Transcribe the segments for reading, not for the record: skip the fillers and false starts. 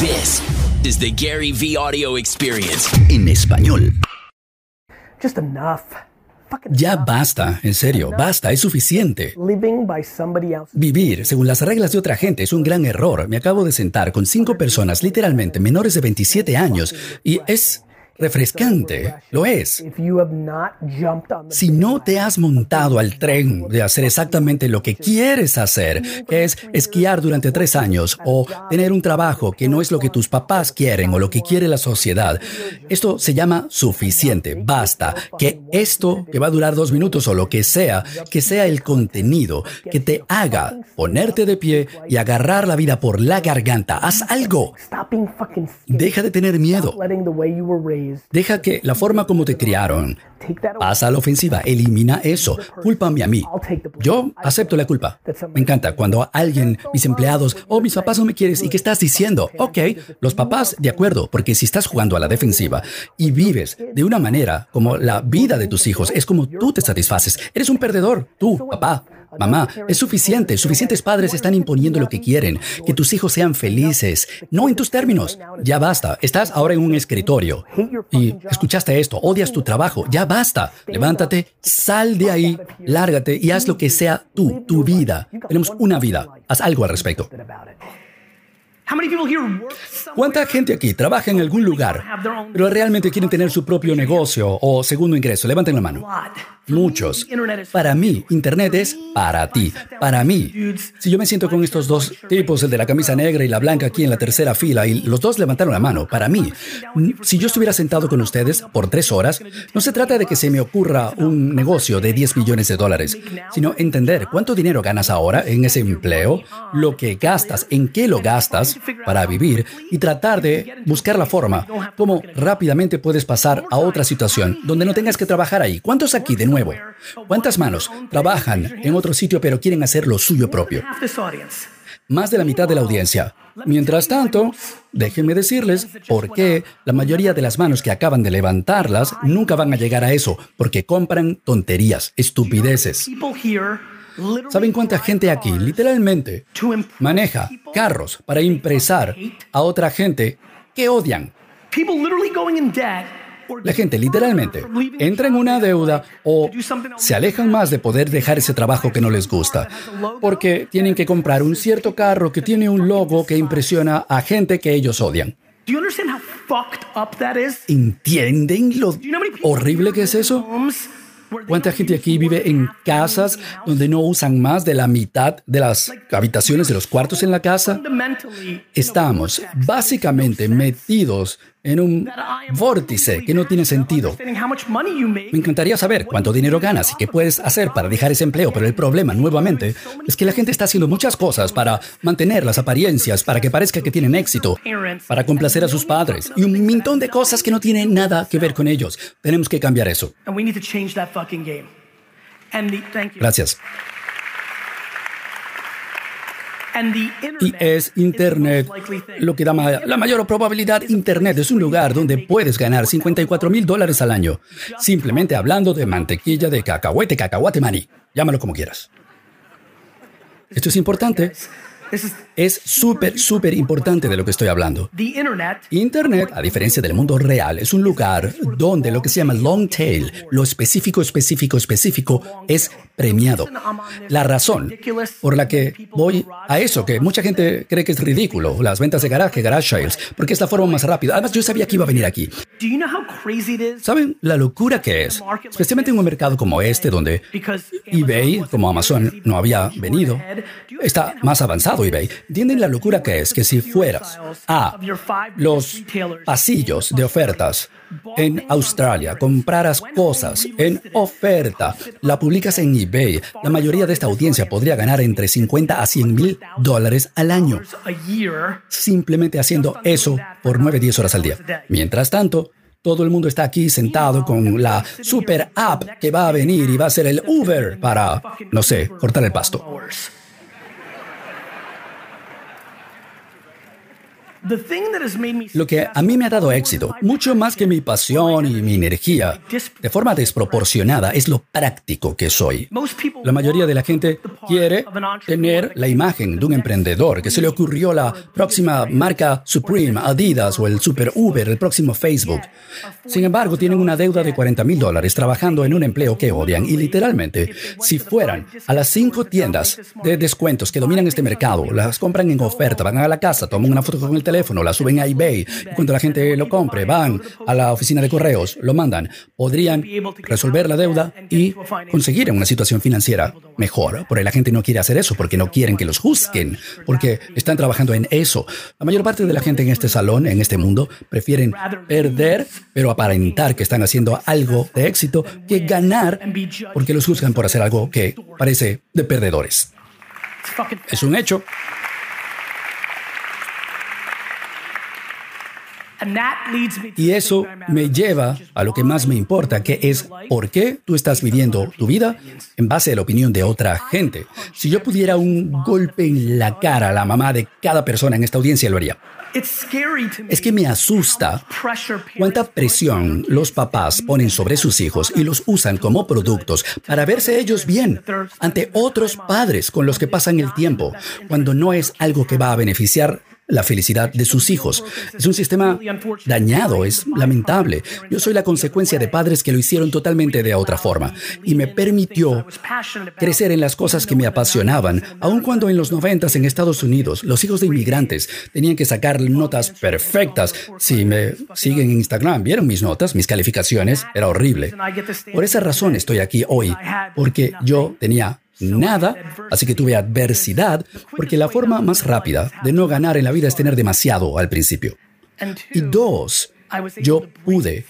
This is the GaryVee Audio Experience. En español. Just enough. Ya basta, en serio, basta, es suficiente. Vivir según las reglas de otra gente es un gran error. Me acabo de sentar con 5 personas, literalmente menores de 27 años, y es refrescante, lo es. Si no te has montado al tren de hacer exactamente lo que quieres hacer, que es esquiar durante 3 años o tener un trabajo que no es lo que tus papás quieren o lo que quiere la sociedad, esto se llama suficiente, basta. Que esto, que va a durar 2 minutos o lo que sea el contenido, que te haga ponerte de pie y agarrar la vida por la garganta. Haz algo. Deja de tener miedo. Deja que la forma como te criaron, pasa a la ofensiva, elimina eso, cúlpame a mí. Yo acepto la culpa. Me encanta cuando alguien, mis empleados, mis papás no me quieren, ¿y qué estás diciendo? Ok, los papás, de acuerdo, porque si estás jugando a la defensiva y vives de una manera como la vida de tus hijos, es como tú te satisfaces, eres un perdedor, tú, papá. Mamá, es suficiente. Suficientes padres están imponiendo lo que quieren. Que tus hijos sean felices. No en tus términos. Ya basta. Estás ahora en un escritorio. Y escuchaste esto. Odias tu trabajo. Ya basta. Levántate, sal de ahí, lárgate y haz lo que sea tú, tu vida. Tenemos una vida. Haz algo al respecto. ¿Cuánta gente aquí trabaja en algún lugar, pero realmente quieren tener su propio negocio o segundo ingreso? Levanten la mano. Muchos. Para mí, Internet es para ti. Para mí. Si yo me siento con estos 2 tipos, el de la camisa negra y la blanca aquí en la tercera fila, y los 2 levantaron la mano, para mí. Si yo estuviera sentado con ustedes por 3 horas, no se trata de que se me ocurra un negocio de $10 billones, sino entender cuánto dinero ganas ahora en ese empleo, lo que gastas, en qué lo gastas, para vivir y tratar de buscar la forma como rápidamente puedes pasar a otra situación donde no tengas que trabajar ahí. ¿Cuántos aquí de nuevo? ¿Cuántas manos trabajan en otro sitio pero quieren hacer lo suyo propio? Más de la mitad de la audiencia. Mientras tanto, déjenme decirles por qué la mayoría de las manos que acaban de levantarlas nunca van a llegar a eso, porque compran tonterías, estupideces. ¿Saben cuánta gente aquí, literalmente, maneja carros para impresar a otra gente que odian? La gente, literalmente, entra en una deuda o se alejan más de poder dejar ese trabajo que no les gusta, porque tienen que comprar un cierto carro que tiene un logo que impresiona a gente que ellos odian. ¿Entienden lo horrible que es eso? ¿Cuánta gente aquí vive en casas donde no usan más de la mitad de las habitaciones de los cuartos en la casa? Estamos básicamente metidos en un vórtice que no tiene sentido. Me encantaría saber cuánto dinero ganas y qué puedes hacer para dejar ese empleo, pero el problema, nuevamente, es que la gente está haciendo muchas cosas para mantener las apariencias, para que parezca que tienen éxito, para complacer a sus padres y un montón de cosas que no tienen nada que ver con ellos. Tenemos que cambiar eso. Gracias. Y es Internet lo que da la mayor probabilidad. Internet es un lugar donde puedes ganar $54,000 al año, simplemente hablando de mantequilla de cacahuete, cacahuate, maní. Llámalo como quieras. Esto es importante. Es súper, súper importante de lo que estoy hablando. Internet, a diferencia del mundo real, es un lugar donde lo que se llama long tail, lo específico, es premiado. La razón por la que voy a eso, que mucha gente cree que es ridículo, las ventas de garage sales, porque es la forma más rápida. Además, yo sabía que iba a venir aquí. ¿Saben la locura que es? Especialmente en un mercado como este, donde eBay, como Amazon, no había venido, está más avanzado. eBay. ¿Entienden la locura que es? Que si fueras a los pasillos de ofertas en Australia, compraras cosas en oferta, la publicas en eBay, la mayoría de esta audiencia podría ganar entre $50,000 a $100,000 al año, simplemente haciendo eso por 9-10 horas al día. Mientras tanto, todo el mundo está aquí sentado con la super app que va a venir y va a ser el Uber para, no sé, cortar el pasto. Lo que a mí me ha dado éxito, mucho más que mi pasión y mi energía, de forma desproporcionada, es lo práctico que soy. La mayoría de la gente quiere tener la imagen de un emprendedor que se le ocurrió la próxima marca Supreme, Adidas o el Super Uber, el próximo Facebook. Sin embargo, tienen una deuda de $40,000 trabajando en un empleo que odian y literalmente, si fueran a las 5 tiendas de descuentos que dominan este mercado, las compran en oferta, van a la casa, toman una foto con el teléfono, la suben a eBay, y cuando la gente lo compre, van a la oficina de correos, lo mandan, podrían resolver la deuda y conseguir una situación financiera mejor. Pero la gente no quiere hacer eso porque no quieren que los juzguen, porque están trabajando en eso. La mayor parte de la gente en este salón, en este mundo, prefieren perder, pero aparentar que están haciendo algo de éxito, que ganar, porque los juzgan por hacer algo que parece de perdedores. Es un hecho. Y eso me lleva a lo que más me importa, que es por qué tú estás viviendo tu vida en base a la opinión de otra gente. Si yo pudiera un golpe en la cara a la mamá de cada persona en esta audiencia, lo haría. Es que me asusta cuánta presión los papás ponen sobre sus hijos y los usan como productos para verse ellos bien ante otros padres con los que pasan el tiempo, cuando no es algo que va a beneficiar la felicidad de sus hijos. Es un sistema dañado, es lamentable. Yo soy la consecuencia de padres que lo hicieron totalmente de otra forma y me permitió crecer en las cosas que me apasionaban, aun cuando en los 90s en Estados Unidos los hijos de inmigrantes tenían que sacar notas perfectas. Si me siguen en Instagram, vieron mis notas, mis calificaciones, era horrible. Por esa razón estoy aquí hoy, porque yo tenía nada, así que tuve adversidad, porque la forma más rápida de no ganar en la vida es tener demasiado al principio. Y dos, yo pude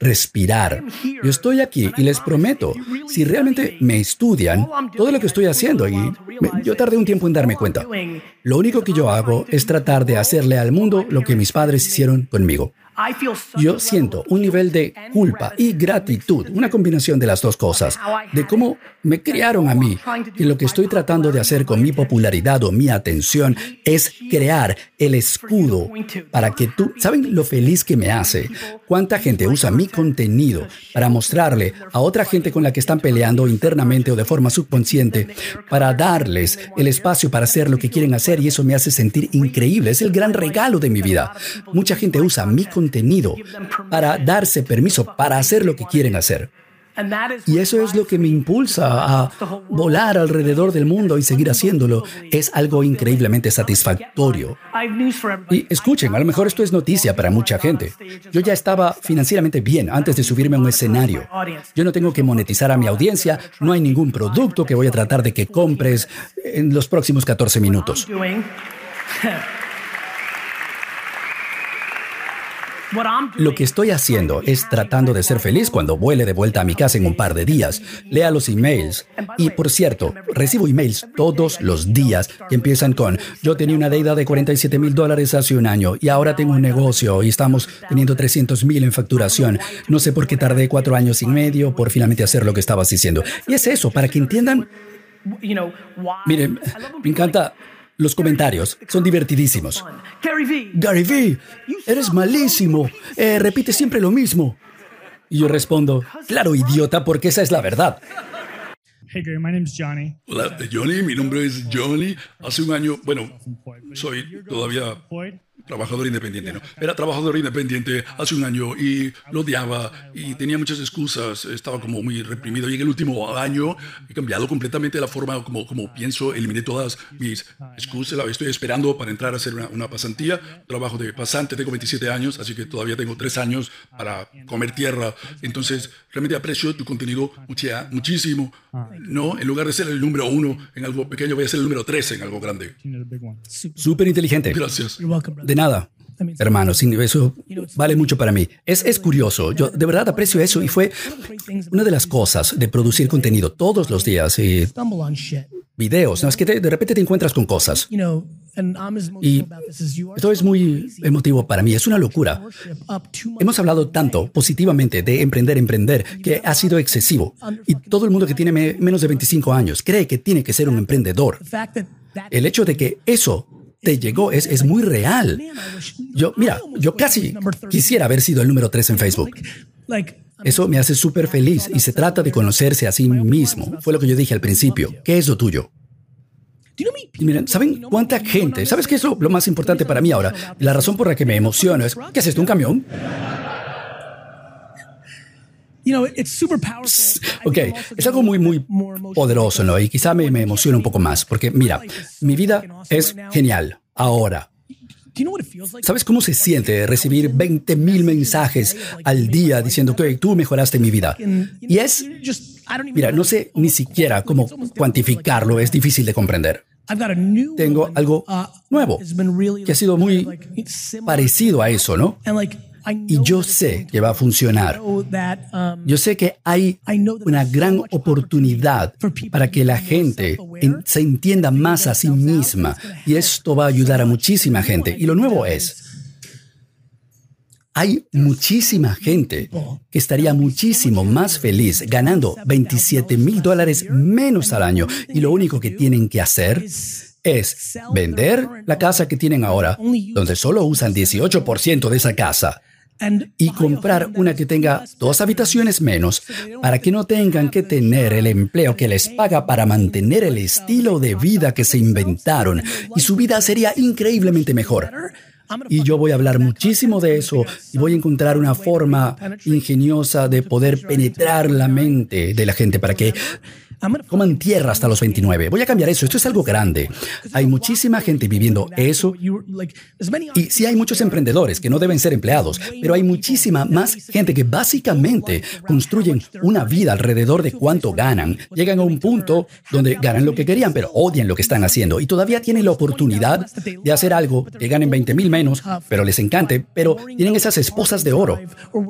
respirar. Yo estoy aquí y les prometo, si realmente me estudian, todo lo que estoy haciendo, y yo tardé un tiempo en darme cuenta, lo único que yo hago es tratar de hacerle al mundo lo que mis padres hicieron conmigo. Yo siento un nivel de culpa y gratitud, una combinación de las dos cosas, de cómo me criaron a mí, y lo que estoy tratando de hacer con mi popularidad o mi atención es crear el escudo para que tú... ¿Saben lo feliz que me hace? ¿Cuánta gente usa mi contenido para mostrarle a otra gente con la que están peleando internamente o de forma subconsciente, para darles el espacio para hacer lo que quieren hacer? Y eso me hace sentir increíble. Es el gran regalo de mi vida. Mucha gente usa mi contenido para darse permiso para hacer lo que quieren hacer. Y eso es lo que me impulsa a volar alrededor del mundo y seguir haciéndolo. Es algo increíblemente satisfactorio. Y escuchen, a lo mejor esto es noticia para mucha gente. Yo ya estaba financieramente bien antes de subirme a un escenario. Yo no tengo que monetizar a mi audiencia. No hay ningún producto que voy a tratar de que compres en los próximos 14 minutos. Lo que estoy haciendo es tratando de ser feliz cuando vuele de vuelta a mi casa en un par de días. Lea los emails. Y por cierto, recibo emails todos los días que empiezan con: yo tenía una deuda de $47,000 hace un año y ahora tengo un negocio y estamos teniendo $300,000 en facturación. No sé por qué tardé 4 años y medio por finalmente hacer lo que estabas diciendo. Y es eso, para que entiendan. Miren, me encanta. Los comentarios son divertidísimos. GaryVee, eres malísimo. Repite siempre lo mismo. Y yo respondo, claro, idiota, porque esa es la verdad. Hey Gary, my name is Johnny. Hola, Johnny, mi nombre es Johnny. Hace un año, bueno, soy todavía trabajador independiente, ¿no? Era trabajador independiente hace un año y lo odiaba y tenía muchas excusas, estaba como muy reprimido, y en el último año he cambiado completamente la forma como pienso, eliminé todas mis excusas. Estoy esperando para entrar a hacer una pasantía, trabajo de pasante, tengo 27 años, así que todavía tengo 3 años para comer tierra. Entonces, realmente aprecio tu contenido muchísimo, ¿no? En lugar de ser el número 1 en algo pequeño, voy a ser el número 3 en algo grande. Súper inteligente. Gracias. De nada, hermano, eso vale mucho para mí. Es curioso, yo de verdad aprecio eso, y fue una de las cosas de producir contenido todos los días y videos, ¿no? Es que de repente te encuentras con cosas. Y esto es muy emotivo para mí, es una locura. Hemos hablado tanto positivamente de emprender, que ha sido excesivo. Y todo el mundo que tiene menos de 25 años cree que tiene que ser un emprendedor. El hecho de que eso te llegó es muy real. Yo casi quisiera haber sido el número 3 en Facebook. Eso me hace súper feliz y se trata de conocerse a sí mismo. Fue lo que yo dije al principio. ¿Qué es lo tuyo? Y miren, ¿saben cuánta gente? ¿Sabes qué es lo más importante para mí ahora? La razón por la que me emociono es... ¿Qué es esto, un camión? Ok, es algo muy, muy poderoso, ¿no? Y quizá me emociona un poco más, porque mira, mi vida es genial ahora. ¿Sabes cómo se siente recibir 20,000 mensajes al día diciendo que tú mejoraste mi vida? Y es... Mira, no sé ni siquiera cómo cuantificarlo, es difícil de comprender. Tengo algo nuevo que ha sido muy parecido a eso, ¿no? Y yo sé que va a funcionar. Yo sé que hay una gran oportunidad para que la gente se entienda más a sí misma. Y esto va a ayudar a muchísima gente. Y lo nuevo es, hay muchísima gente que estaría muchísimo más feliz ganando $27,000 menos al año. Y lo único que tienen que hacer es vender la casa que tienen ahora, donde solo usan 18% de esa casa, y comprar una que tenga 2 habitaciones menos para que no tengan que tener el empleo que les paga para mantener el estilo de vida que se inventaron, y su vida sería increíblemente mejor. Y yo voy a hablar muchísimo de eso y voy a encontrar una forma ingeniosa de poder penetrar la mente de la gente para que coman tierra hasta los 29. Voy a cambiar eso. Esto es algo grande. Hay muchísima gente viviendo eso. Y sí hay muchos emprendedores que no deben ser empleados, pero hay muchísima más gente que básicamente construyen una vida alrededor de cuánto ganan. Llegan a un punto donde ganan lo que querían, pero odian lo que están haciendo. Y todavía tienen la oportunidad de hacer algo que ganen 20,000 menos, pero les encante, pero tienen esas esposas de oro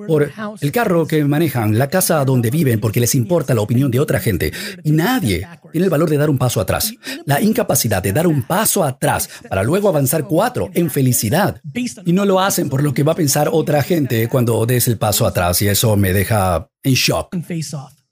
por el carro que manejan, la casa donde viven, porque les importa la opinión de otra gente. Y nadie tiene el valor de dar un paso atrás. La incapacidad de dar un paso atrás para luego avanzar 4 en felicidad. Y no lo hacen por lo que va a pensar otra gente cuando des el paso atrás. Y eso me deja en shock.